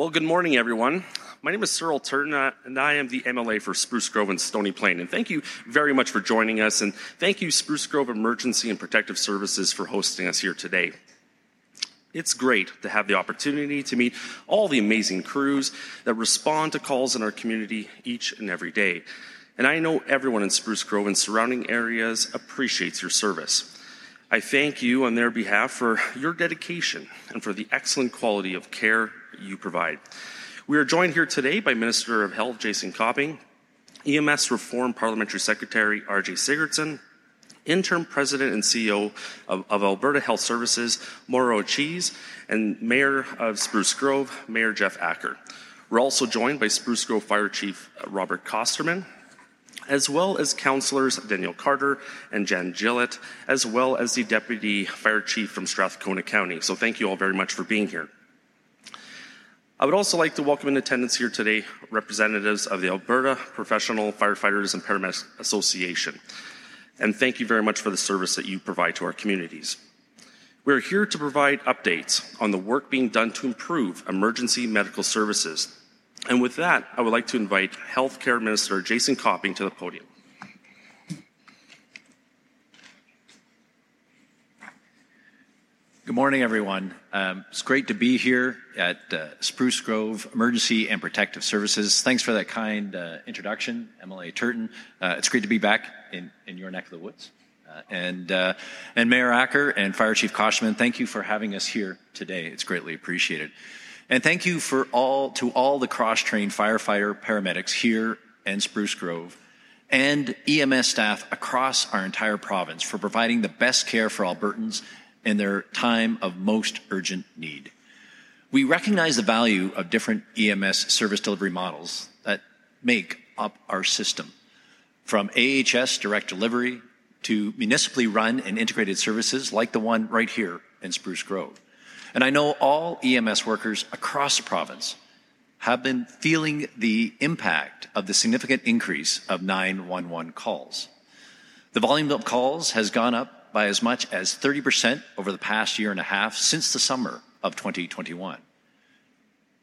Well, good morning, everyone. My name is Cyril Turner, and I am the MLA for Spruce Grove and Stony Plain. And thank you very much for joining us, and thank you, Spruce Grove Emergency and Protective Services, for hosting us here today. It's great to have the opportunity to meet all the amazing crews that respond to calls in our community each and every day. And I know everyone in Spruce Grove and surrounding areas appreciates your service. I thank you on their behalf for your dedication and for the excellent quality of care you provide. We are joined here today by Minister of Health Jason Copping, EMS Reform Parliamentary Secretary R.J. Sigurdsson, Interim President and CEO of Alberta Health Services Mauro Chies, and Mayor of Spruce Grove, Mayor Jeff Acker. We're also joined by Spruce Grove Fire Chief Robert Kosterman, as well as councillors Daniel Carter and Jan Gillett, as well as the Deputy Fire Chief from Strathcona County. So thank you all very much for being here. I would also like to welcome in attendance here today representatives of the Alberta Professional Firefighters and Paramedics Association. And thank you very much for the service that you provide to our communities. We're here to provide updates on the work being done to improve emergency medical services. And with that, I would like to invite Healthcare Minister Jason Copping to the podium. Good morning, everyone. It's great to be here at Spruce Grove Emergency and Protective Services. Thanks for that kind introduction, MLA Turton. It's great to be back in your neck of the woods. And Mayor Acker and Fire Chief Kosterman, thank you for having us here today. It's greatly appreciated. And thank you to all the cross-trained firefighter paramedics here in Spruce Grove and EMS staff across our entire province for providing the best care for Albertans in their time of most urgent need. We recognize the value of different EMS service delivery models that make up our system, from AHS direct delivery to municipally run and integrated services like the one right here in Spruce Grove. And I know all EMS workers across the province have been feeling the impact of the significant increase of 911 calls. The volume of calls has gone up by as much as 30% over the past year and a half since the summer of 2021.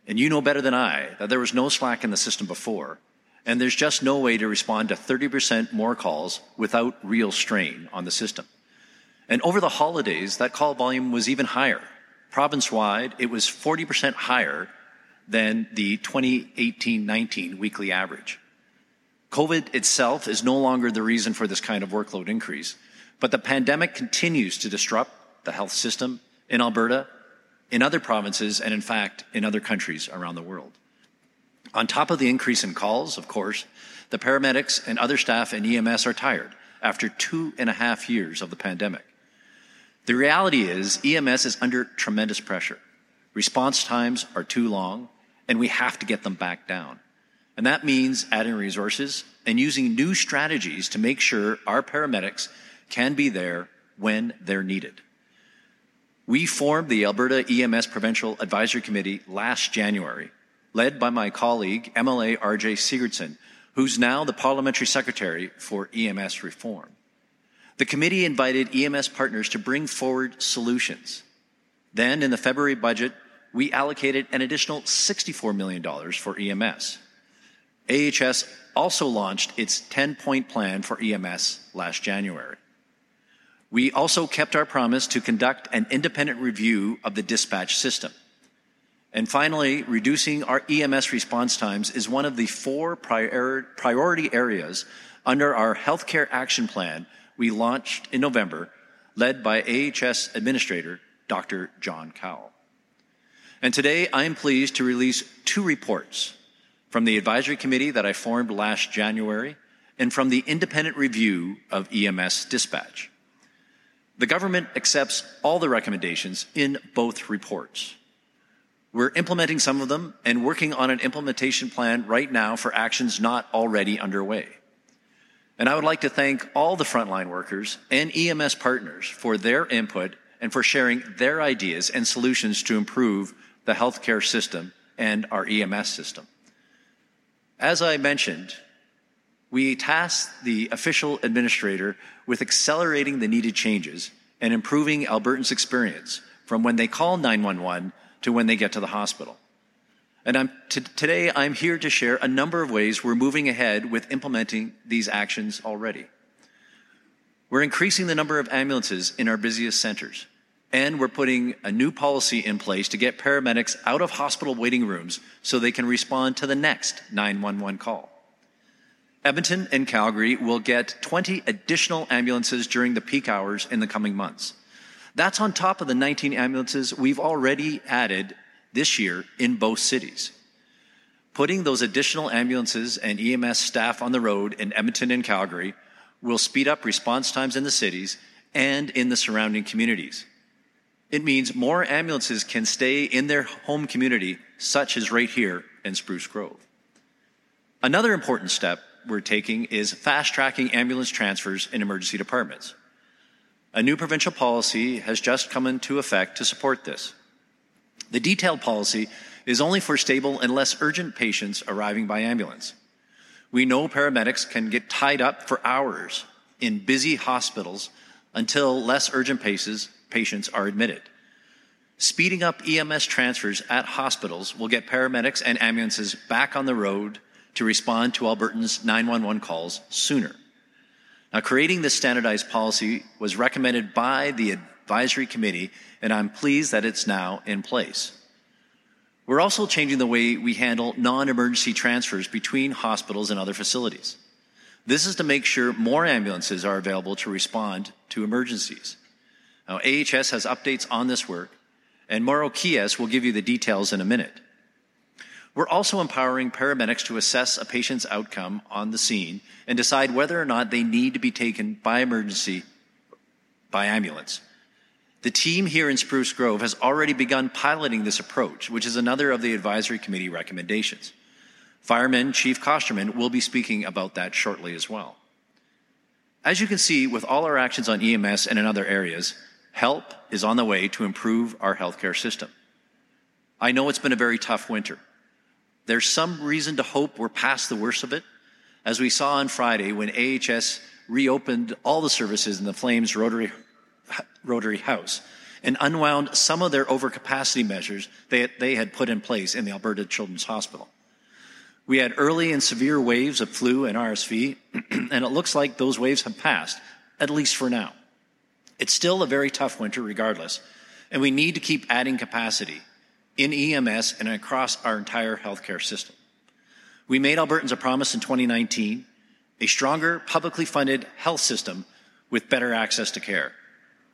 And you know better than I that there was no slack in the system before, and there's just no way to respond to 30% more calls without real strain on the system. And over the holidays, that call volume was even higher. Province-wide, it was 40% higher than the 2018-19 weekly average. COVID itself is no longer the reason for this kind of workload increase, but the pandemic continues to disrupt the health system in Alberta, in other provinces, and in fact, in other countries around the world. On top of the increase in calls, of course, the paramedics and other staff in EMS are tired after 2.5 years of the pandemic. The reality is EMS is under tremendous pressure. Response times are too long, and we have to get them back down. And that means adding resources and using new strategies to make sure our paramedics can be there when they're needed. We formed the Alberta EMS Provincial Advisory Committee last January, led by my colleague, MLA R.J. Sigurdsson, who's now the Parliamentary Secretary for EMS Reform. The committee invited EMS partners to bring forward solutions. Then, in the February budget, we allocated an additional $64 million for EMS. AHS also launched its 10-point plan for EMS last January. We also kept our promise to conduct an independent review of the dispatch system. And finally, reducing our EMS response times is one of the four priority areas under our Healthcare Action Plan we launched in November, led by AHS Administrator Dr. John Cowell. And today, I am pleased to release two reports from the advisory committee that I formed last January and from the independent review of EMS dispatch. The government accepts all the recommendations in both reports. We're implementing some of them and working on an implementation plan right now for actions not already underway. And I would like to thank all the frontline workers and EMS partners for their input and for sharing their ideas and solutions to improve the healthcare system and our EMS system. As I mentioned, we tasked the official administrator with accelerating the needed changes and improving Albertans' experience from when they call 911 to when they get to the hospital. And today I'm here to share a number of ways we're moving ahead with implementing these actions already. We're increasing the number of ambulances in our busiest centers, and we're putting a new policy in place to get paramedics out of hospital waiting rooms so they can respond to the next 911 call. Edmonton and Calgary will get 20 additional ambulances during the peak hours in the coming months. That's on top of the 19 ambulances we've already added this year in both cities. Putting those additional ambulances and EMS staff on the road in Edmonton and Calgary will speed up response times in the cities and in the surrounding communities. It means more ambulances can stay in their home community, such as right here in Spruce Grove. Another important step we're taking is fast-tracking ambulance transfers in emergency departments. A new provincial policy has just come into effect to support this. The detailed policy is only for stable and less urgent patients arriving by ambulance. We know paramedics can get tied up for hours in busy hospitals until less urgent patients are admitted. Speeding up EMS transfers at hospitals will get paramedics and ambulances back on the road to respond to Albertans' 911 calls sooner. Now, creating this standardized policy was recommended by the Advisory Committee, and I'm pleased that it's now in place. We're also changing the way we handle non-emergency transfers between hospitals and other facilities. This is to make sure more ambulances are available to respond to emergencies. Now, AHS has updates on this work, and Mauro Chies will give you the details in a minute. We're also empowering paramedics to assess a patient's outcome on the scene and decide whether or not they need to be taken by ambulance. The team here in Spruce Grove has already begun piloting this approach, which is another of the advisory committee recommendations. Fireman Chief Kosterman will be speaking about that shortly as well. As you can see, with all our actions on EMS and in other areas, help is on the way to improve our healthcare system. I know it's been a very tough winter. There's some reason to hope we're past the worst of it, as we saw on Friday when AHS reopened all the services in the Flames Rotary House and unwound some of their overcapacity measures they had put in place in the Alberta Children's Hospital. We had early and severe waves of flu and RSV, and it looks like those waves have passed, at least for now. It's still a very tough winter regardless, and we need to keep adding capacity in EMS and across our entire healthcare system. We made Albertans a promise in 2019, a stronger, publicly funded health system with better access to care.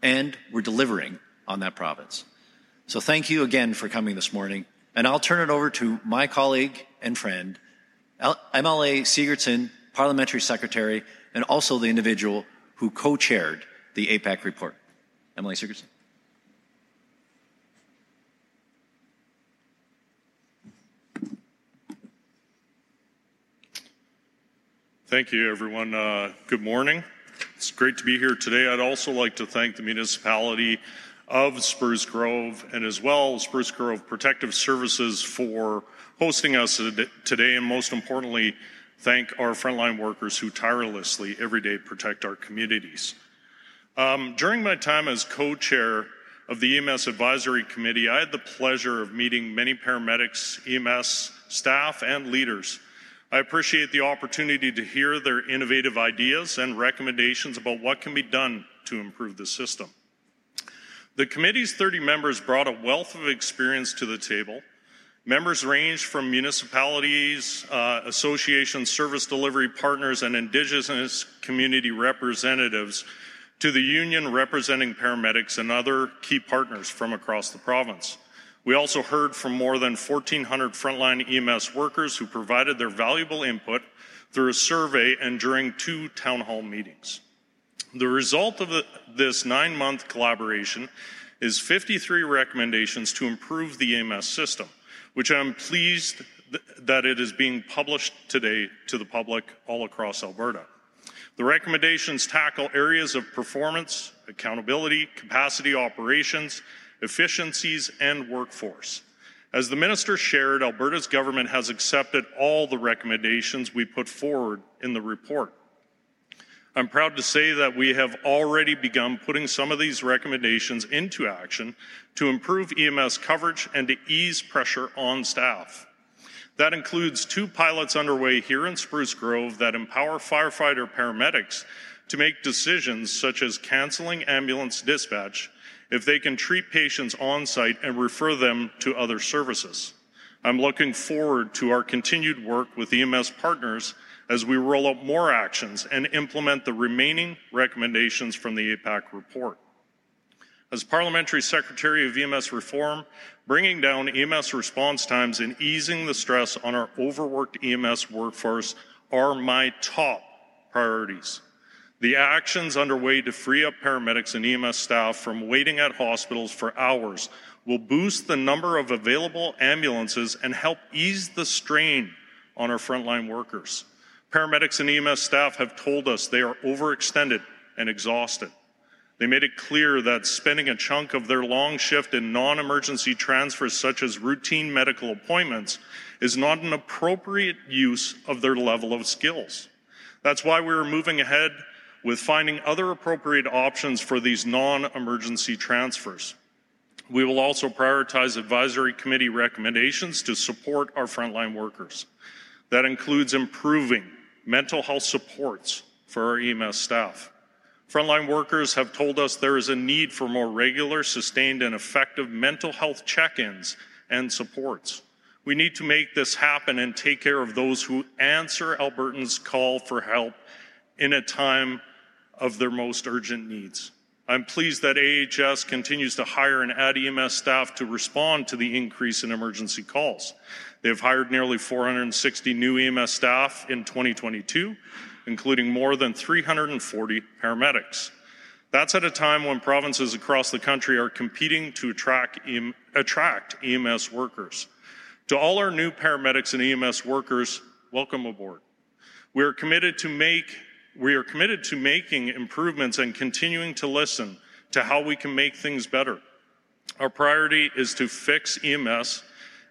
And we're delivering on that province. So thank you again for coming this morning. And I'll turn it over to my colleague and friend, MLA Sigurdsson, Parliamentary Secretary, and also the individual who co-chaired the APAC report. MLA Sigurdsson. Thank you, everyone. Good morning. It's great to be here today. I'd also like to thank the municipality of Spruce Grove and as well Spruce Grove Protective Services for hosting us today, and most importantly, thank our frontline workers who tirelessly every day protect our communities. During my time as co-chair of the EMS Advisory Committee, I had the pleasure of meeting many paramedics, EMS staff, and leaders. I appreciate the opportunity to hear their innovative ideas and recommendations about what can be done to improve the system. The committee's 30 members brought a wealth of experience to the table. Members ranged from municipalities, associations, service delivery partners, and Indigenous community representatives to the union representing paramedics and other key partners from across the province. We also heard from more than 1,400 frontline EMS workers who provided their valuable input through a survey and during 2 town hall meetings. The result of this 9-month collaboration is 53 recommendations to improve the EMS system, which I'm pleased that it is being published today to the public all across Alberta. The recommendations tackle areas of performance, accountability, capacity operations, efficiencies, and workforce. As the Minister shared, Alberta's government has accepted all the recommendations we put forward in the report. I'm proud to say that we have already begun putting some of these recommendations into action to improve EMS coverage and to ease pressure on staff. That includes two pilots underway here in Spruce Grove that empower firefighter paramedics to make decisions such as canceling ambulance dispatch if they can treat patients on site and refer them to other services. I'm looking forward to our continued work with EMS partners as we roll out more actions and implement the remaining recommendations from the APAC report. As Parliamentary Secretary of EMS Reform, bringing down EMS response times and easing the stress on our overworked EMS workforce are my top priorities. The actions underway to free up paramedics and EMS staff from waiting at hospitals for hours will boost the number of available ambulances and help ease the strain on our frontline workers. Paramedics and EMS staff have told us they are overextended and exhausted. They made it clear that spending a chunk of their long shift in non-emergency transfers such as routine medical appointments is not an appropriate use of their level of skills. That's why we are moving ahead with finding other appropriate options for these non-emergency transfers. We will also prioritize advisory committee recommendations to support our frontline workers. That includes improving mental health supports for our EMS staff. Frontline workers have told us there is a need for more regular, sustained, and effective mental health check-ins and supports. We need to make this happen and take care of those who answer Albertans' call for help in a time of their most urgent needs. I'm pleased that AHS continues to hire and add EMS staff to respond to the increase in emergency calls. They have hired nearly 460 new EMS staff in 2022, including more than 340 paramedics. That's at a time when provinces across the country are competing to attract EMS workers. To all our new paramedics and EMS workers, welcome aboard. We are committed to making improvements and continuing to listen to how we can make things better. Our priority is to fix EMS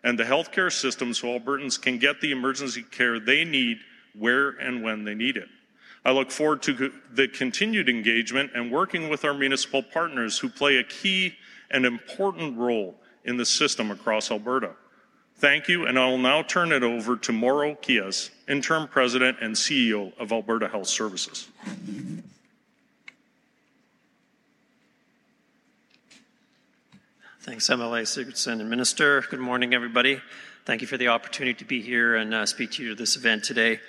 and the healthcare system so Albertans can get the emergency care they need where and when they need it. I look forward to the continued engagement and working with our municipal partners who play a key and important role in the system across Alberta. Thank you, and I will now turn it over to Mauro Chies, Interim President and CEO of Alberta Health Services. Thanks, MLA Sigurdsson and Minister. Good morning, everybody. Thank you for the opportunity to be here and speak to you at this event today.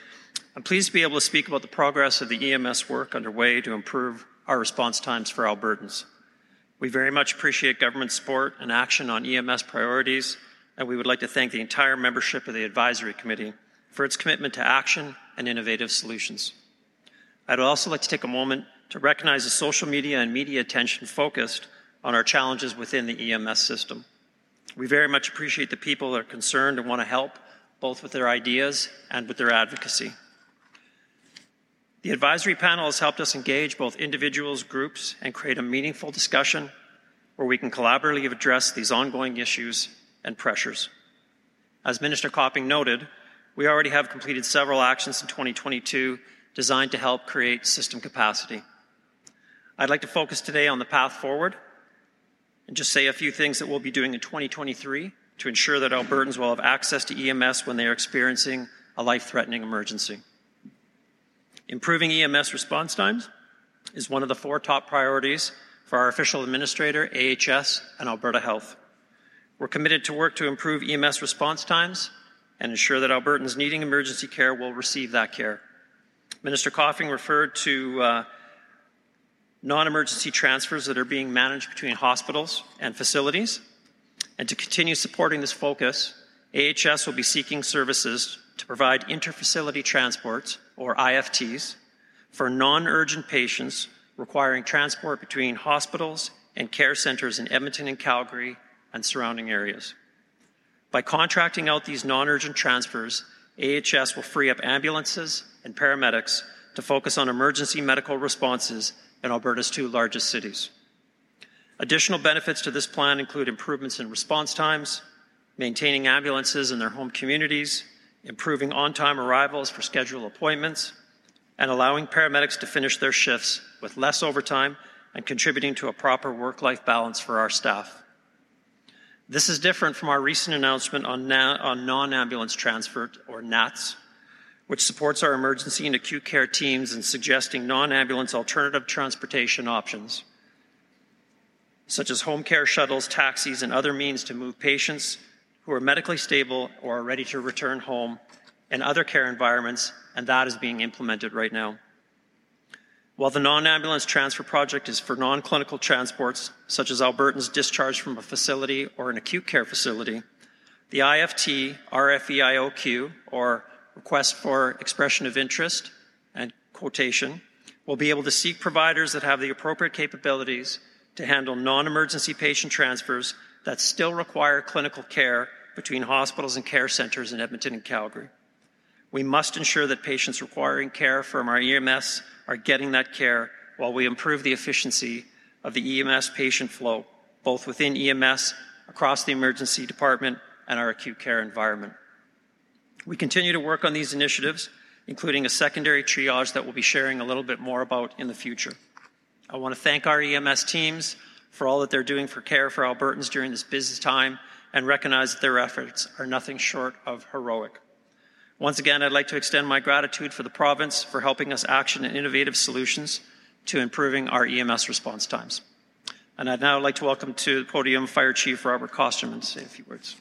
I'm pleased to be able to speak about the progress of the EMS work underway to improve our response times for Albertans. We very much appreciate government support and action on EMS priorities, and we would like to thank the entire membership of the Advisory Committee for its commitment to action and innovative solutions. I'd also like to take a moment to recognize the social media and media attention focused on our challenges within the EMS system. We very much appreciate the people that are concerned and want to help, both with their ideas and with their advocacy. The advisory panel has helped us engage both individuals, groups, and create a meaningful discussion where we can collaboratively address these ongoing issues and pressures. As Minister Copping noted, we already have completed several actions in 2022 designed to help create system capacity. I'd like to focus today on the path forward and just say a few things that we'll be doing in 2023 to ensure that Albertans will have access to EMS when they are experiencing a life-threatening emergency. Improving EMS response times is one of the four top priorities for our official administrator, AHS, and Alberta Health. We're committed to work to improve EMS response times and ensure that Albertans needing emergency care will receive that care. Minister Copping referred to non-emergency transfers that are being managed between hospitals and facilities. And to continue supporting this focus, AHS will be seeking services to provide interfacility transports, or IFTs, for non-urgent patients requiring transport between hospitals and care centres in Edmonton and Calgary and surrounding areas. By contracting out these non-urgent transfers, AHS will free up ambulances and paramedics to focus on emergency medical responses in Alberta's two largest cities. Additional benefits to this plan include improvements in response times, maintaining ambulances in their home communities, improving on-time arrivals for scheduled appointments, and allowing paramedics to finish their shifts with less overtime and contributing to a proper work-life balance for our staff. This is different from our recent announcement on non-ambulance transfer, or NATS, which supports our emergency and acute care teams in suggesting non-ambulance alternative transportation options, such as home care shuttles, taxis, and other means to move patients who are medically stable or are ready to return home and other care environments, and that is being implemented right now. While the non-ambulance transfer project is for non-clinical transports, such as Albertans discharged from a facility or an acute care facility, the IFT, RFEIOQ, or Request for Expression of Interest and Quotation, will be able to seek providers that have the appropriate capabilities to handle non-emergency patient transfers that still require clinical care between hospitals and care centres in Edmonton and Calgary. We must ensure that patients requiring care from our EMS are getting that care while we improve the efficiency of the EMS patient flow, both within EMS, across the emergency department, and our acute care environment. We continue to work on these initiatives, including a secondary triage that we'll be sharing a little bit more about in the future. I want to thank our EMS teams for all that they're doing for care for Albertans during this busy time and recognize that their efforts are nothing short of heroic. Once again, I'd like to extend my gratitude for the province for helping us action and innovative solutions to improving our EMS response times. And I'd now like to welcome to the podium Fire Chief Robert Kosterman to say a few words.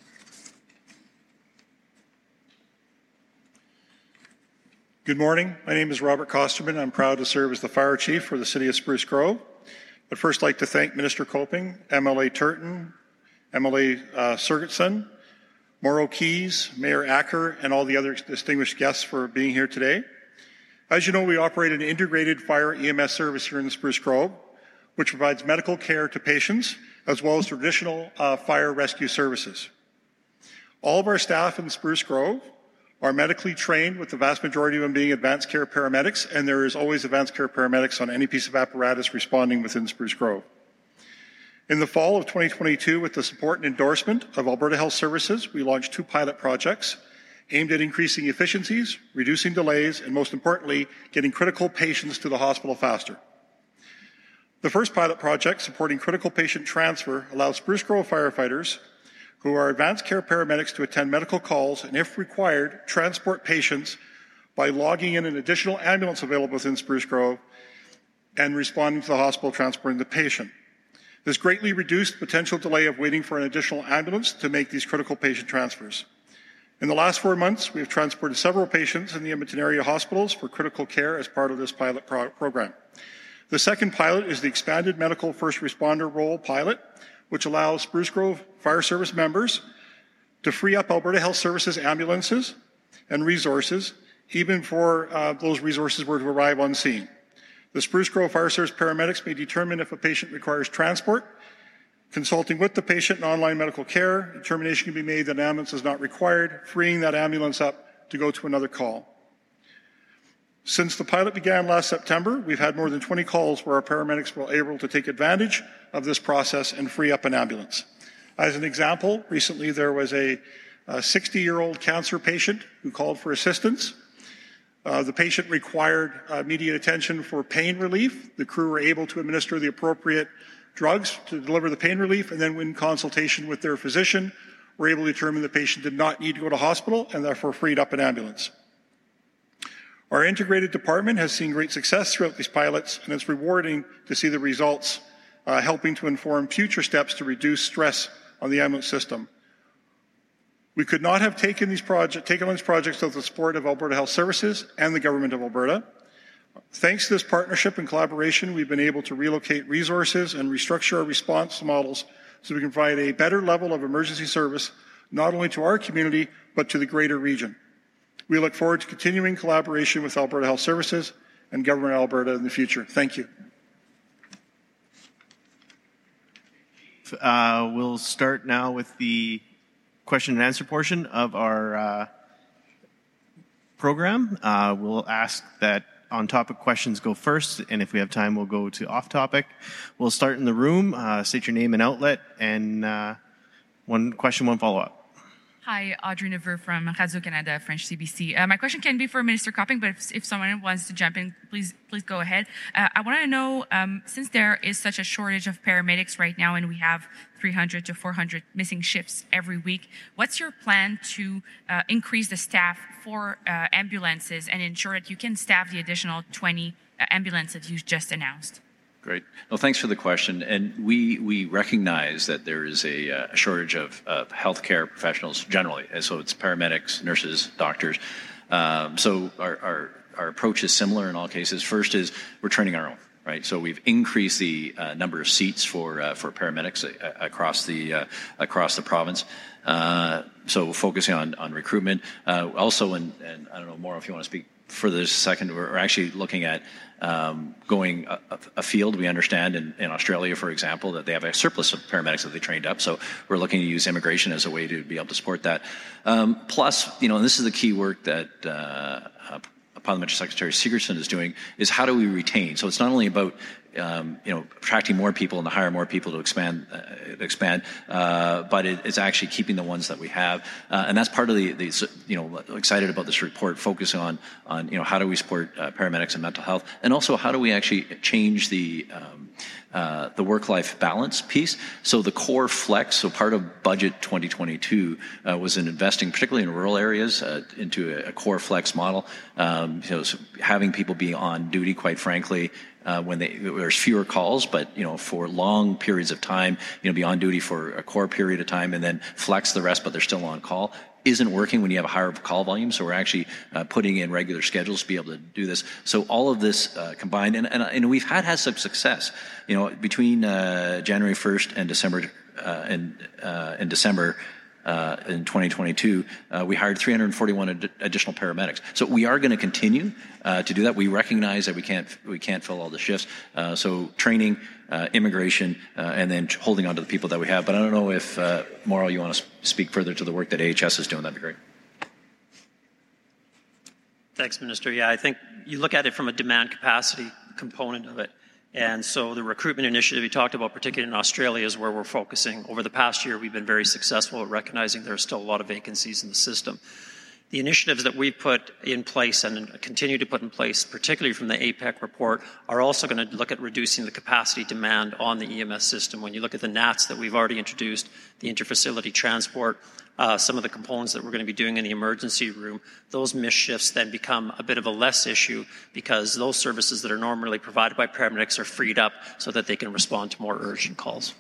Good morning. My name is Robert Kosterman. I'm proud to serve as the Fire Chief for the City of Spruce Grove. I'd first like to thank Minister Copping, MLA Turton, MLA Sigurdsson, Mauro Chies, Mayor Acker, and all the other distinguished guests for being here today. As you know, we operate an integrated fire EMS service here in Spruce Grove, which provides medical care to patients as well as traditional fire rescue services. All of our staff in Spruce Grove are medically trained, with the vast majority of them being advanced care paramedics, and there is always advanced care paramedics on any piece of apparatus responding within Spruce Grove. In the fall of 2022, with the support and endorsement of Alberta Health Services, we launched two pilot projects aimed at increasing efficiencies, reducing delays, and most importantly, getting critical patients to the hospital faster. The first pilot project, supporting critical patient transfer, allows Spruce Grove firefighters who are advanced care paramedics to attend medical calls and, if required, transport patients by logging in an additional ambulance available within Spruce Grove and responding to the hospital transporting the patient. This greatly reduced the potential delay of waiting for an additional ambulance to make these critical patient transfers. In the last 4 months, we have transported several patients in the Edmonton area hospitals for critical care as part of this pilot program. The second pilot is the expanded medical first responder role pilot, which allows Spruce Grove Fire Service members to free up Alberta Health Services ambulances and resources, even before those resources were to arrive on scene. The Spruce Grove Fire Service paramedics may determine if a patient requires transport. Consulting with the patient in online medical care, determination can be made that an ambulance is not required, freeing that ambulance up to go to another call. Since the pilot began last September, we've had more than 20 calls where our paramedics were able to take advantage of this process and free up an ambulance. As an example, recently there was a 60-year-old cancer patient who called for assistance. The patient required immediate attention for pain relief. The crew were able to administer the appropriate drugs to deliver the pain relief, and then in consultation with their physician, were able to determine the patient did not need to go to hospital and therefore freed up an ambulance. Our integrated department has seen great success throughout these pilots, and it's rewarding to see the results helping to inform future steps to reduce stress on the ambulance system. We could not have taken on these projects without the support of Alberta Health Services and the Government of Alberta. Thanks to this partnership and collaboration, we've been able to relocate resources and restructure our response models so we can provide a better level of emergency service, not only to our community, but to the greater region. We look forward to continuing collaboration with Alberta Health Services and Government of Alberta in the future. Thank you. We'll start now with the question and answer portion of our program. We'll ask that on-topic questions go first, and if we have time, we'll go to off-topic. We'll start in the room, state your name and outlet, and one question, one follow-up. Hi, Audrey Neveur from Radio Canada, French CBC. My question can be for Minister Copping, but if someone wants to jump in, please go ahead. I want to know, since there is such a shortage of paramedics right now and we have 300 to 400 missing shifts every week, what's your plan to increase the staff for ambulances and ensure that you can staff the additional 20 ambulances you just announced? Great. Well, thanks for the question. And we recognize that there is a shortage of healthcare professionals generally, and so it's paramedics, nurses, doctors. So our approach is similar in all cases. First is we're training our own, right? So we've increased the number of seats for paramedics across the province. So focusing on recruitment. Also, and I don't know, Mauro, if you want to speak for this second, we're actually looking at going afield. We understand in Australia, for example, that they have a surplus of paramedics that they trained up. So we're looking to use immigration as a way to be able to support that. Plus, you know, and this is the key work that Parliamentary Secretary Sigurdsson is doing, is how do we retain? So it's not only about attracting more people and to hire more people to expand, but it's actually keeping the ones that we have, and that's part of the excited about this report, focusing on how do we support paramedics and mental health, and also how do we actually change the work-life balance piece. So the core flex, so part of budget 2022 was in investing, particularly in rural areas, into a core flex model. So having people be on duty, quite frankly, there's fewer calls, but for long periods of time, be on duty for a core period of time and then flex the rest, but they're still on call. Isn't working when you have a higher call volume, so we're actually putting in regular schedules to be able to do this. So all of this combined, and we've had some success. Between January 1st and December in 2022, we hired 341 additional paramedics. So we are going to continue to do that. We recognize that we can't fill all the shifts. So training, immigration, and then holding on to the people that we have. But I don't know if Mauro, you want to speak further to the work that AHS is doing. That'd be great. Thanks, Minister. Yeah, I think you look at it from a demand capacity component of it. And so the recruitment initiative you talked about, particularly in Australia, is where we're focusing. Over the past year, we've been very successful at recognizing there are still a lot of vacancies in the system. The initiatives that we put in place and continue to put in place, particularly from the APEC report, are also going to look at reducing the capacity demand on the EMS system. When you look at the NATs that we've already introduced, the interfacility transport, some of the components that we're going to be doing in the emergency room, those missed shifts then become a bit of a less issue because those services that are normally provided by paramedics are freed up so that they can respond to more urgent calls.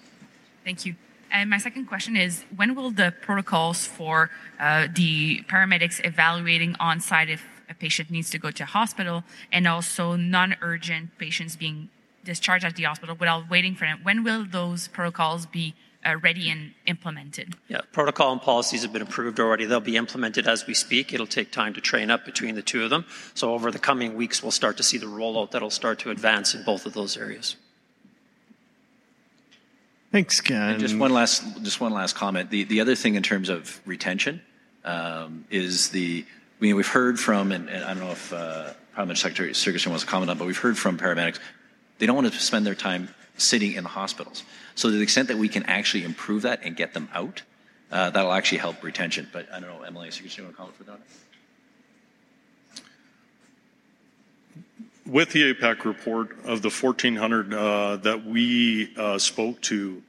Thank you. And my second question is, when will the protocols for the paramedics evaluating on-site if a patient needs to go to a hospital and also non-urgent patients being discharged at the hospital without waiting for them, when will those protocols be ready and implemented? Yeah, protocol and policies have been approved already. They'll be implemented as we speak. It'll take time to train up between the two of them. So over the coming weeks, we'll start to see the rollout that'll start to advance in both of those areas. Thanks, Ken. And just one last comment. The other thing in terms of retention is we've heard from, and I don't know if Parliamentary Secretary Sigurdsson wants to comment on, but we've heard from paramedics, they don't want to spend their time sitting in the hospitals. So to the extent that we can actually improve that and get them out, that'll actually help retention. But I don't know, Emily, so you want to comment for that? With the APAC report, of the 1,400 that we spoke to,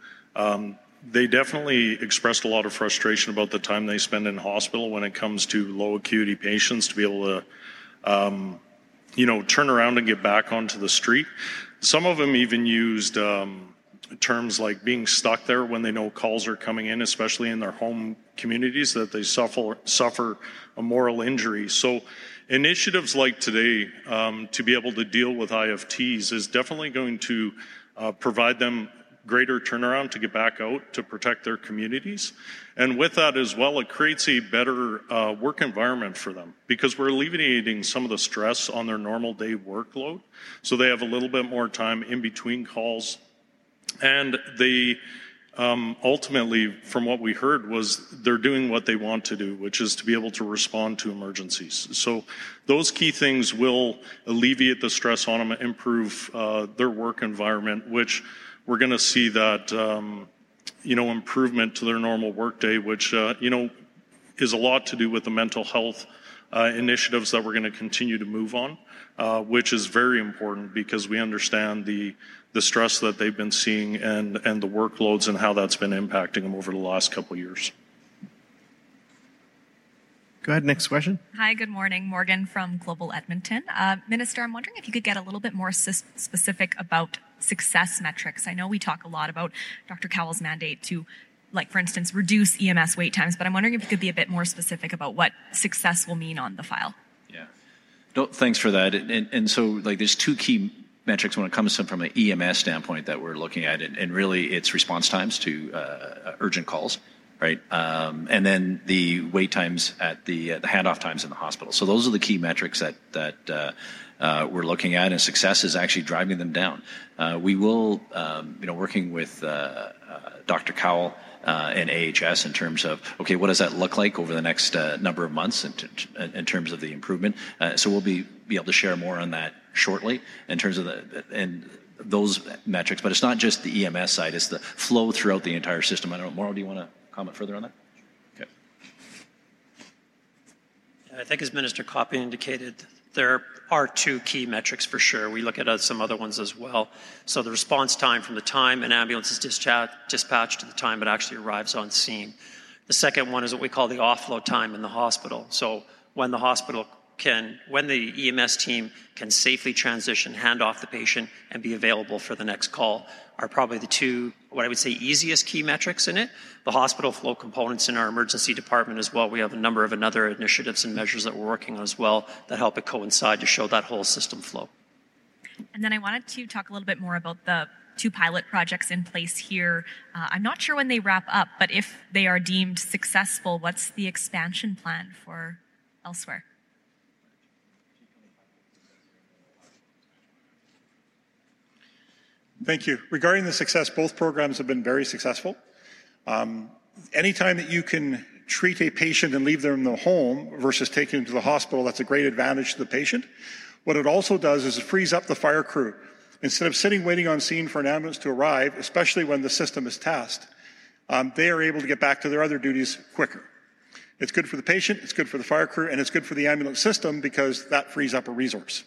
they definitely expressed a lot of frustration about the time they spend in hospital when it comes to low acuity patients, to be able to, turn around and get back onto the street. Some of them even used terms like being stuck there when they know calls are coming in, especially in their home communities, that they suffer a moral injury. So initiatives like today to be able to deal with IFTs is definitely going to provide them greater turnaround to get back out to protect their communities. And with that as well, it creates a better work environment for them because we're alleviating some of the stress on their normal day workload. So they have a little bit more time in between calls. And they ultimately, from what we heard, was they're doing what they want to do, which is to be able to respond to emergencies. So those key things will alleviate the stress on them, improve their work environment, which we're going to see that improvement to their normal workday, which is a lot to do with the mental health initiatives that we're going to continue to move on, which is very important because we understand the stress that they've been seeing and the workloads and how that's been impacting them over the last couple of years. Go ahead, next question. Hi, good morning. Morgan from Global Edmonton. Minister, I'm wondering if you could get a little bit more specific about success metrics. I know we talk a lot about Dr. Cowell's mandate to, like, for instance, reduce EMS wait times, but I'm wondering if you could be a bit more specific about what success will mean on the file. Yeah. No, thanks for that. And so, like, there's two key metrics when it comes to, from an EMS standpoint, that we're looking at, and really it's response times to urgent calls. Right, and then the wait times at the handoff times in the hospital. So those are the key metrics that we're looking at, and success is actually driving them down. We will, working with Dr. Cowell and AHS in terms of, okay, what does that look like over the next number of months in terms of the improvement? So we'll be able to share more on that shortly in terms of those metrics. But it's not just the EMS side; it's the flow throughout the entire system. I don't know, Mauro, do you want to comment further on that? Okay. I think as Minister Copping indicated, there are two key metrics for sure. We look at some other ones as well. So the response time from the time an ambulance is dispatched to the time it actually arrives on scene. The second one is what we call the offload time in the hospital. So when the EMS team can safely transition, hand off the patient, and be available for the next call are probably the two, what I would say, easiest key metrics in it. The hospital flow components in our emergency department as well, we have a number of other initiatives and measures that we're working on as well that help it coincide to show that whole system flow. And then I wanted to talk a little bit more about the two pilot projects in place here. I'm not sure when they wrap up, but if they are deemed successful, what's the expansion plan for elsewhere? Thank you. Regarding the success, both programs have been very successful. Anytime that you can treat a patient and leave them in the home versus taking them to the hospital, that's a great advantage to the patient. What it also does is it frees up the fire crew. Instead of sitting waiting on scene for an ambulance to arrive, especially when the system is tasked, they are able to get back to their other duties quicker. It's good for the patient, it's good for the fire crew, and it's good for the ambulance system because that frees up a resource.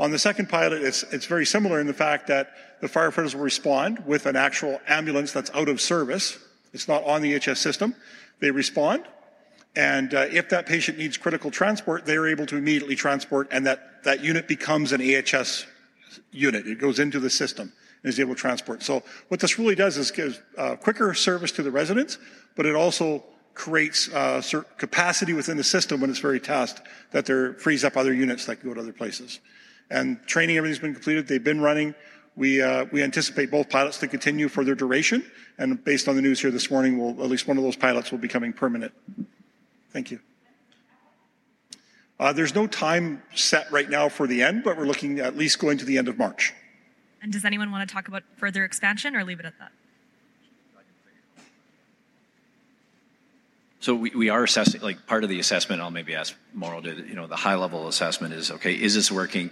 On the second pilot, it's very similar in the fact that the firefighters will respond with an actual ambulance that's out of service. It's not on the EHS system. They respond, and if that patient needs critical transport, they're able to immediately transport, and that unit becomes an EHS unit. It goes into the system and is able to transport. So what this really does is gives quicker service to the residents, but it also creates capacity within the system when it's very tasked, that there frees up other units that can go to other places. And training, everything's been completed. They've been running. We anticipate both pilots to continue for their duration. And based on the news here this morning, at least one of those pilots will be becoming permanent. Thank you. There's no time set right now for the end, but we're looking at least going to the end of March. And does anyone want to talk about further expansion or leave it at that? So we are assessing, like, part of the assessment, I'll maybe ask Mauro to, the high level assessment is, okay, is this working?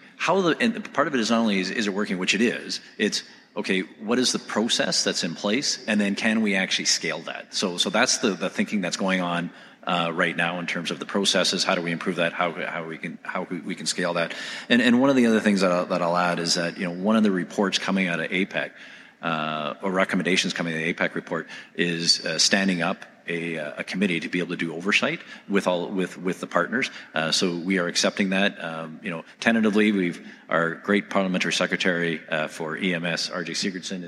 And part of it is not only is it working, which it is, it's, okay, what is the process that's in place? And then can we actually scale that? So that's the thinking that's going on right now in terms of the processes. How do we improve that? How we can scale that? And one of the other things that I'll add is that, one of the reports coming out of APEC, or recommendations coming out of the APEC report is standing up a committee to be able to do oversight with the partners. So we are accepting that. Tentatively, our great parliamentary secretary for EMS, R.J. Sigurdsson,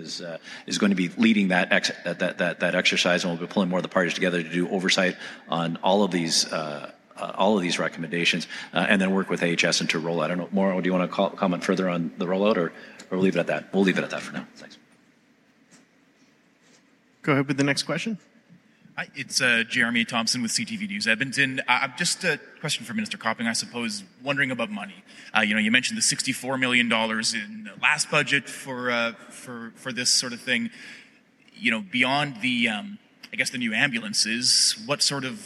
is going to be leading that exercise, and we'll be pulling more of the parties together to do oversight on all of these recommendations, and then work with AHS into rollout. I don't know, Mauro, do you want to comment further on the rollout, or leave it at that? We'll leave it at that for now. Thanks. Go ahead with the next question. Hi, it's Jeremy Thompson with CTV News Edmonton. Just a question for Minister Copping, I suppose, wondering about money. You mentioned the $64 million in the last budget for this sort of thing. Beyond the, the new ambulances, what sort of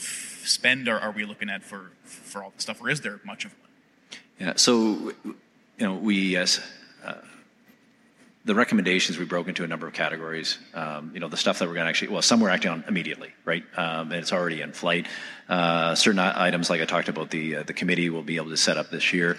spend are we looking at for all the stuff, or is there much of one? Yeah, so, we... the recommendations we broke into a number of categories. The stuff that we're going to actually, well, some we're acting on immediately, right? And it's already in flight. Certain items, like I talked about, the committee will be able to set up this year.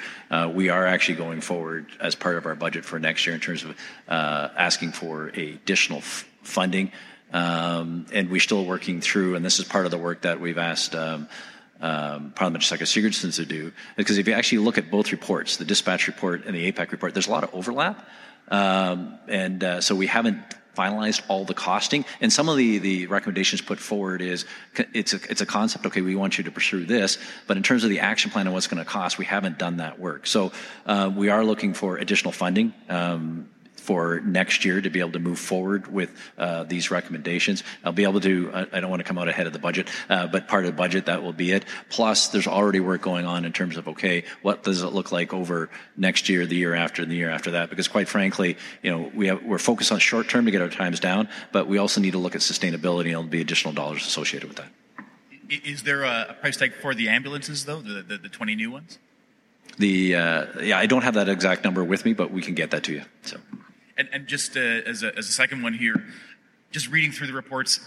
We are actually going forward as part of our budget for next year in terms of asking for additional funding. And we're still working through, and this is part of the work that we've asked Parliamentary Secretary Sigurdsson to do, because if you actually look at both reports, the dispatch report and the APAC report, there's a lot of overlap. So we haven't finalized all the costing, and some of the recommendations put forward is it's a concept. Okay, we want you to pursue this, but in terms of the action plan and what's going to cost, we haven't done that work. So we are looking for additional funding for next year to be able to move forward with these recommendations. I'll be able to, I don't want to come out ahead of the budget, but part of the budget, that will be it. Plus, there's already work going on in terms of, okay, what does it look like over next year, the year after, and the year after that? Because quite frankly, we're focused on short term to get our times down, but we also need to look at sustainability, and there'll be additional dollars associated with that. Is there a price tag for the ambulances, though, the 20 new ones? I don't have that exact number with me, but we can get that to you, so... And just as a second one here, just reading through the reports,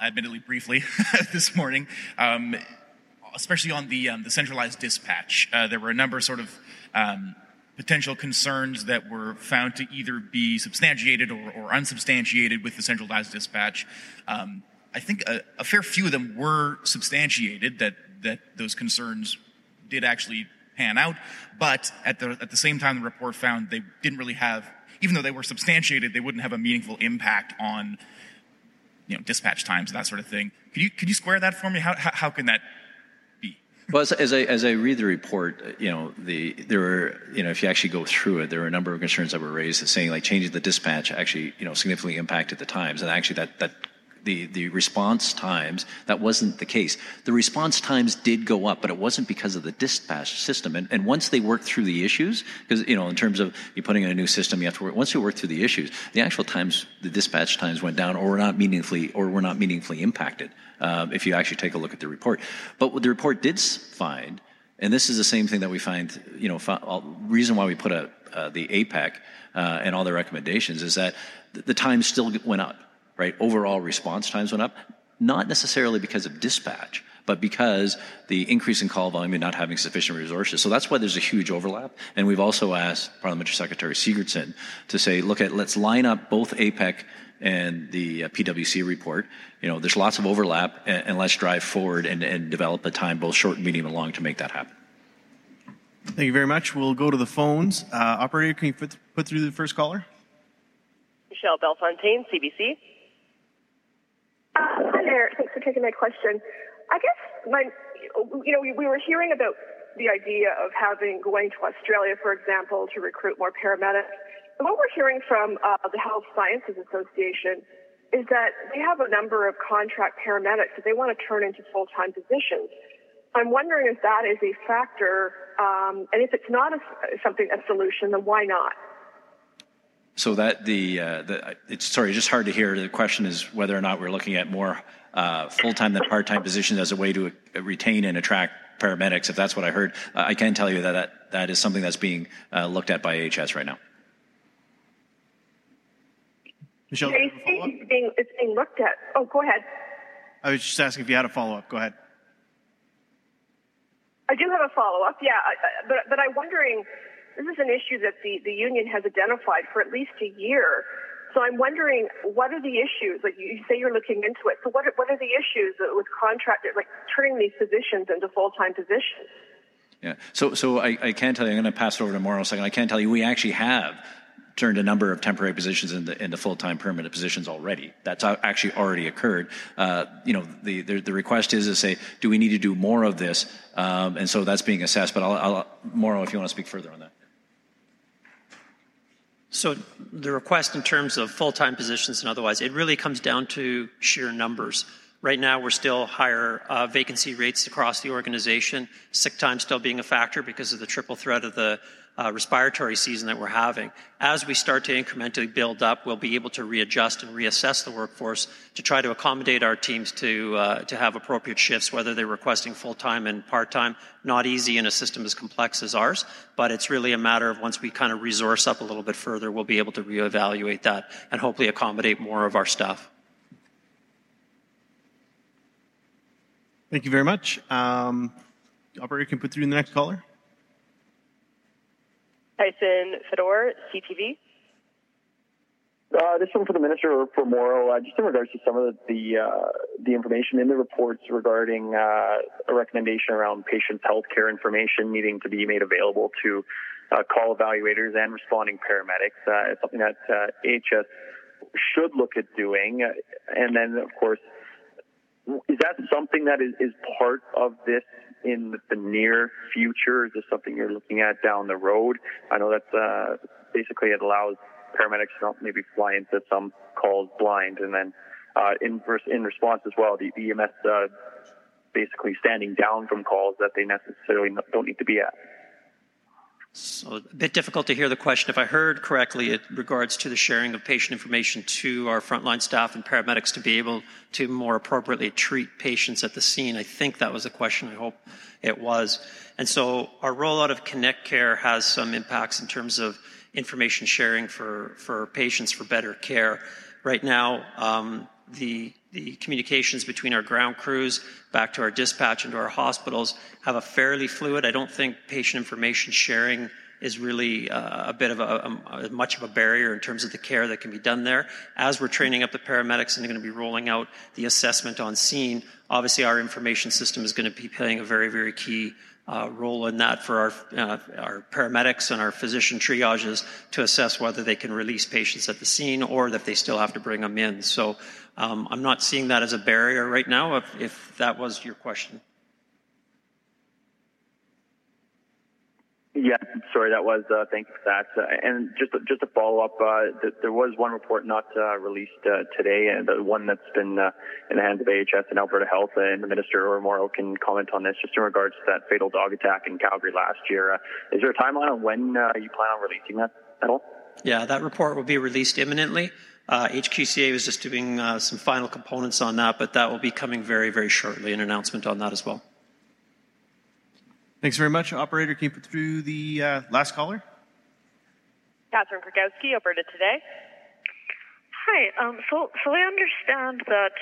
admittedly briefly this morning, especially on the centralized dispatch, there were a number of sort of potential concerns that were found to either be substantiated or unsubstantiated with the centralized dispatch. I think a fair few of them were substantiated, that those concerns did actually pan out, but at the same time, the report found they didn't really have. Even though they were substantiated, they wouldn't have a meaningful impact on, dispatch times, that sort of thing. Could you square that for me? How can that be? Well, as I read the report, there were, if you actually go through it, there were a number of concerns that were raised, that saying like changing the dispatch actually, significantly impacted the times, and actually that the response times, that wasn't the case. The response times did go up, but it wasn't because of the dispatch system. And once they worked through the issues, because, in terms of you putting in a new system, you have to work. Once you work through the issues, the actual times, the dispatch times went down, or were not meaningfully impacted, if you actually take a look at the report. But what the report did find, and this is the same thing that we find, reason why we put the APAC and all the recommendations, is that the time still went up. Right, overall response times went up, not necessarily because of dispatch, but because the increase in call volume and not having sufficient resources. So that's why there's a huge overlap. And we've also asked Parliamentary Secretary Sigurdsson to say, let's line up both APEC and the PwC report. There's lots of overlap, and let's drive forward and develop a time, both short, medium, and long, to make that happen. Thank you very much. We'll go to the phones. Operator, can you put through the first caller? Michelle Belfontaine, CBC. Hi there. Thanks for taking my question. I guess we were hearing about the idea of going to Australia, for example, to recruit more paramedics. And what we're hearing from the Health Sciences Association is that they have a number of contract paramedics that they want to turn into full-time positions. I'm wondering if that is a factor, and if it's not a solution, then why not? So that it's hard to hear. The question is whether or not we're looking at more full-time than part-time positions as a way to retain and attract paramedics, if that's what I heard. I can tell you that is something that's being looked at by AHS right now. Michelle, do you have a follow-up? It's being looked at. Oh, go ahead. I was just asking if you had a follow-up. Go ahead. I do have a follow-up, yeah. But I'm wondering... This is an issue that the union has identified for at least a year. So I'm wondering, what are the issues? Like, you say you're looking into it. So what are the issues with contractors, like turning these positions into full-time positions? Yeah. So I can tell you, I'm going to pass it over to Mauro in a second. I can tell you we actually have turned a number of temporary positions into full-time permanent positions already. That's actually already occurred. The request is to say, do we need to do more of this? And so that's being assessed. But Mauro, if you want to speak further on that. So the request in terms of full-time positions and otherwise, it really comes down to sheer numbers. Right now, we're still higher vacancy rates across the organization, sick time still being a factor because of the triple threat of the respiratory season that we're having. As we start to incrementally build up, we'll be able to readjust and reassess the workforce to try to accommodate our teams to have appropriate shifts, whether they're requesting full-time and part-time. Not easy in a system as complex as ours, but it's really a matter of once we kind of resource up a little bit further, we'll be able to reevaluate that and hopefully accommodate more of our staff. Thank you very much. Operator can put through the next caller. Tyson Fedor, CTV. This one for the Minister for Morrow, just in regards to some of the information in the reports regarding a recommendation around patient healthcare information needing to be made available to call evaluators and responding paramedics. It's something that AHS should look at doing. And then, of course, is that something that is part of this in the near future? Is this something you're looking at down the road? I know that's basically it allows paramedics to not maybe fly into some calls blind, and then in response as well, the EMS basically standing down from calls that they necessarily don't need to be at. So a bit difficult to hear the question. If I heard correctly, it regards to the sharing of patient information to our frontline staff and paramedics to be able to more appropriately treat patients at the scene. I think that was the question. I hope it was. And so our rollout of Connect Care has some impacts in terms of information sharing for patients for better care. Right now, the communications between our ground crews back to our dispatch and to our hospitals have a fairly fluid. I don't think patient information sharing is really a bit of a much of a barrier in terms of the care that can be done there. As we're training up the paramedics and they're going to be rolling out the assessment on scene, obviously our information system is going to be playing a very, very key role in that for our paramedics and our physician triages to assess whether they can release patients at the scene or if they still have to bring them in. So I'm not seeing that as a barrier right now, if that was your question. Yeah, sorry, that was, thank you for that. And just to follow up, there was one report not released today, and the one that's been in the hands of AHS and Alberta Health, and the Minister or Morrow can comment on this, just in regards to that fatal dog attack in Calgary last year. Is there a timeline on when you plan on releasing that at all? Yeah, that report will be released imminently. HQCA was just doing some final components on that, but that will be coming very, very shortly, an announcement on that as well. Thanks very much. Operator, can you put through the last caller? Catherine Krakowski, Alberta Today. Hi. So I understand that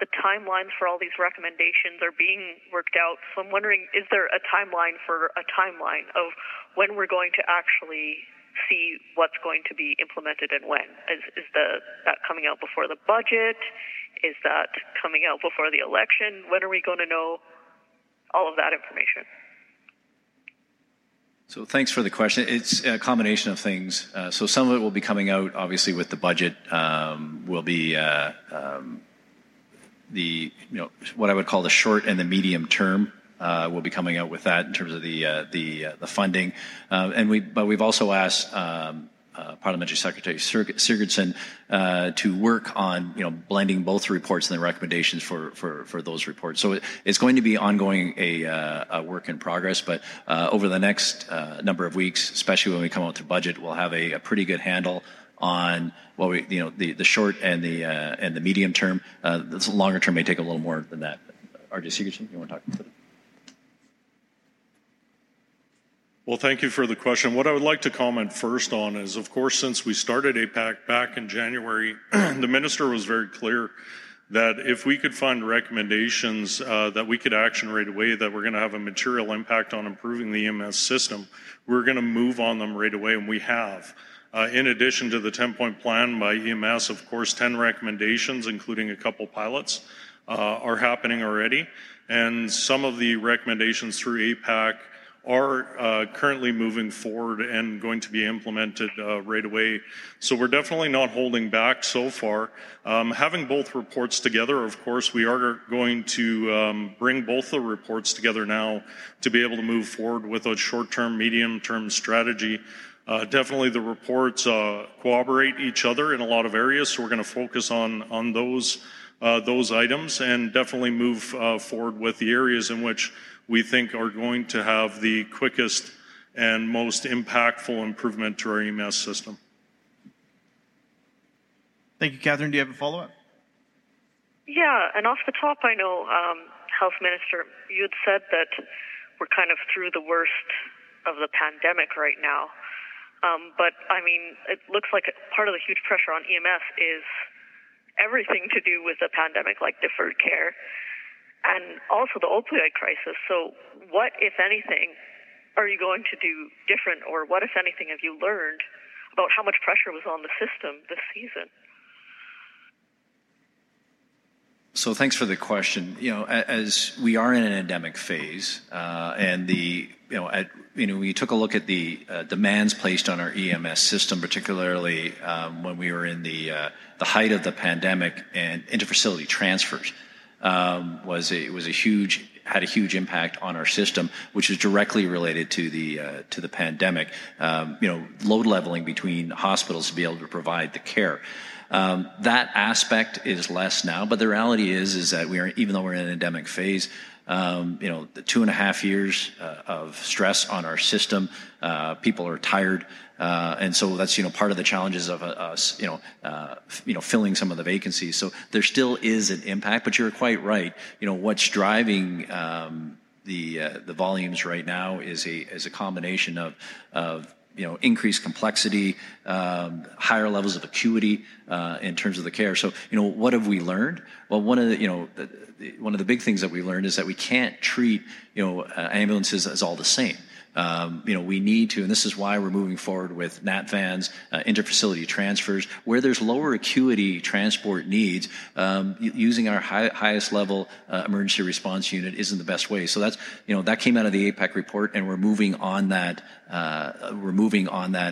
the timelines for all these recommendations are being worked out. So I'm wondering, is there a timeline for a timeline of when we're going to actually see what's going to be implemented and when? Is that coming out before the budget? Is that coming out before the election? When are we going to know all of that information? So thanks for the question. It's a combination of things. So some of it will be coming out, obviously, with the budget. Will be the what I would call the short and the medium term will be coming out with that in terms of the funding. But we've also asked Parliamentary Secretary Sigurdsson to work on blending both reports and the recommendations for those reports. So it's going to be ongoing a work in progress, but over the next number of weeks, especially when we come out to budget, we'll have a pretty good handle on what we the short and the medium term. The longer term may take a little more than that. R.J. Sigurdsson, you want to talk about it? Well, thank you for the question. What I would like to comment first on is, of course, since we started APAC back in January, the Minister was very clear that if we could find recommendations that we could action right away, that we're going to have a material impact on improving the EMS system, we're going to move on them right away, and we have. In addition to the 10-point plan by EMS, of course, 10 recommendations, including a couple pilots, are happening already. And some of the recommendations through APAC are currently moving forward and going to be implemented right away. So we're definitely not holding back so far. Having both reports together, of course, we are going to bring both the reports together now to be able to move forward with a short-term, medium-term strategy. Definitely the reports cooperate each other in a lot of areas, so we're going to focus on those those items and definitely move forward with the areas in which we think are going to have the quickest and most impactful improvement to our EMS system. Thank you, Catherine. Do you have a follow-up? Yeah, and off the top, I know, Health Minister, you had said that we're kind of through the worst of the pandemic right now. But, I mean, it looks like part of the huge pressure on EMS is everything to do with the pandemic, like deferred care, and also the opioid crisis. So what, if anything, are you going to do different, or what, if anything, have you learned about how much pressure was on the system this season? So thanks for the question. You know, as we are in an endemic phase, and the we took a look at the demands placed on our EMS system, particularly when we were in the height of the pandemic, and interfacility transfers had a huge impact on our system, which is directly related to the pandemic. Load leveling between hospitals to be able to provide the care. That aspect is less now, but the reality is that we are, even though we're in an endemic phase, the 2.5 years of stress on our system, people are tired. And so that's, part of the challenges of us, filling some of the vacancies. So there still is an impact, but you're quite right. What's driving, the volumes right now is a combination of increased complexity, higher levels of acuity in terms of the care. So, what have we learned? Well, one of the big things that we learned is that we can't treat, ambulances as all the same. We need to, and this is why we're moving forward with NAT vans, interfacility transfers, where there's lower acuity transport needs, using our highest level emergency response unit isn't the best way. So that's, that came out of the APAC report, and we're moving on that,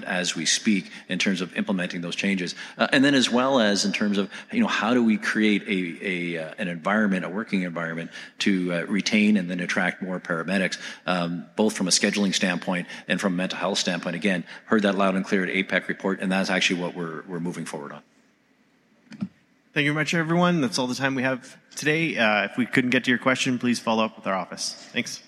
as we speak in terms of implementing those changes. And then as well as in terms of, how do we create an environment, a working environment to retain and then attract more paramedics, both from a scheduling standpoint and from a mental health standpoint. Again, heard that loud and clear at APAC report, and that's actually what we're moving forward on. Thank you very much, everyone. That's all the time we have today. If we couldn't get to your question, please follow up with our office. Thanks.